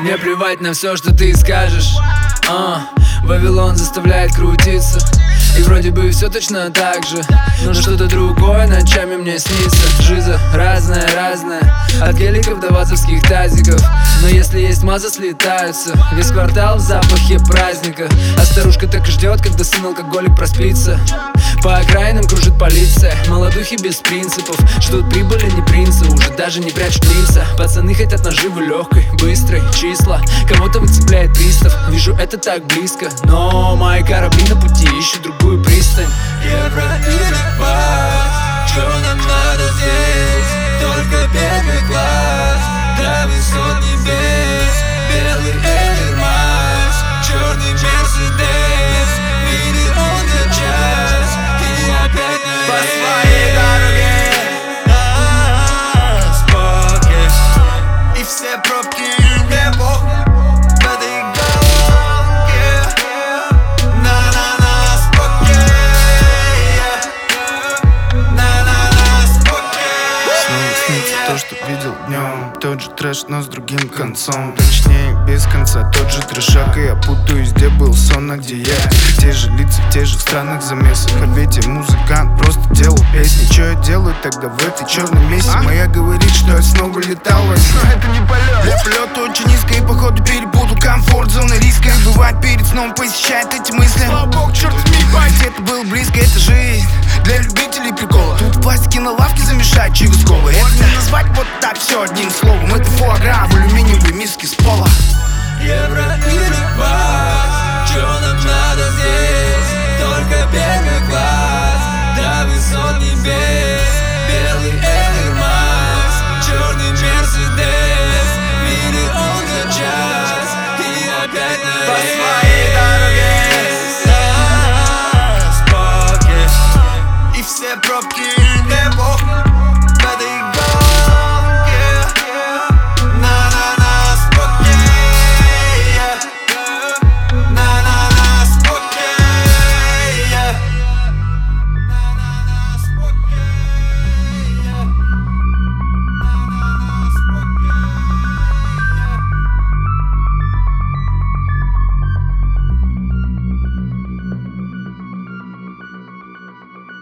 Мне плевать на все, что ты скажешь. Вавилон заставляет крутиться. И вроде бы все точно так же, но что-то другое ночами мне снится. Жиза разная, от геликов до вазовских тазиков. Но если есть маза, слетаются весь квартал в запахе праздника. А старушка так и ждет, когда сын алкоголик проспится. По окраинам кружит полиция, молодухи без принципов. Ждут прибыли, не принца, уже даже не прячут лица. Пацаны хотят наживы легкой, быстрой, числа. Кого-то выцепляет пристав, вижу это так близко. Но мои корабли на пути, ищут другую пристань. Европа, что нам надо здесь? Только первый класс, до высот небес. Белый Эдермас, черный Мерседес. Миллион за час, и опять на по своей дороге. На споке, и все пробки мне похуй. Тот же трэш, но с другим концом. Точнее, без конца, тот же трэшак. И я путаюсь, где был сон, а где я. Те же лица, в тех же странных замесах. Хорвете, музыкант, просто делал песни. Че я делаю тогда в этой черной месте? Моя говорит, что я снова летал. Но это не полет. Я плету очень низко и походу перепутал комфорт, зона риска. Бывает перед сном посещает эти мысли. Слава богу, черт возьми, бать. Это было близко, это жизнь для любителей прикола. Тут пластики на лавке замешать чик с колой. Это не назвать вот так все одним словом. Это фуагра.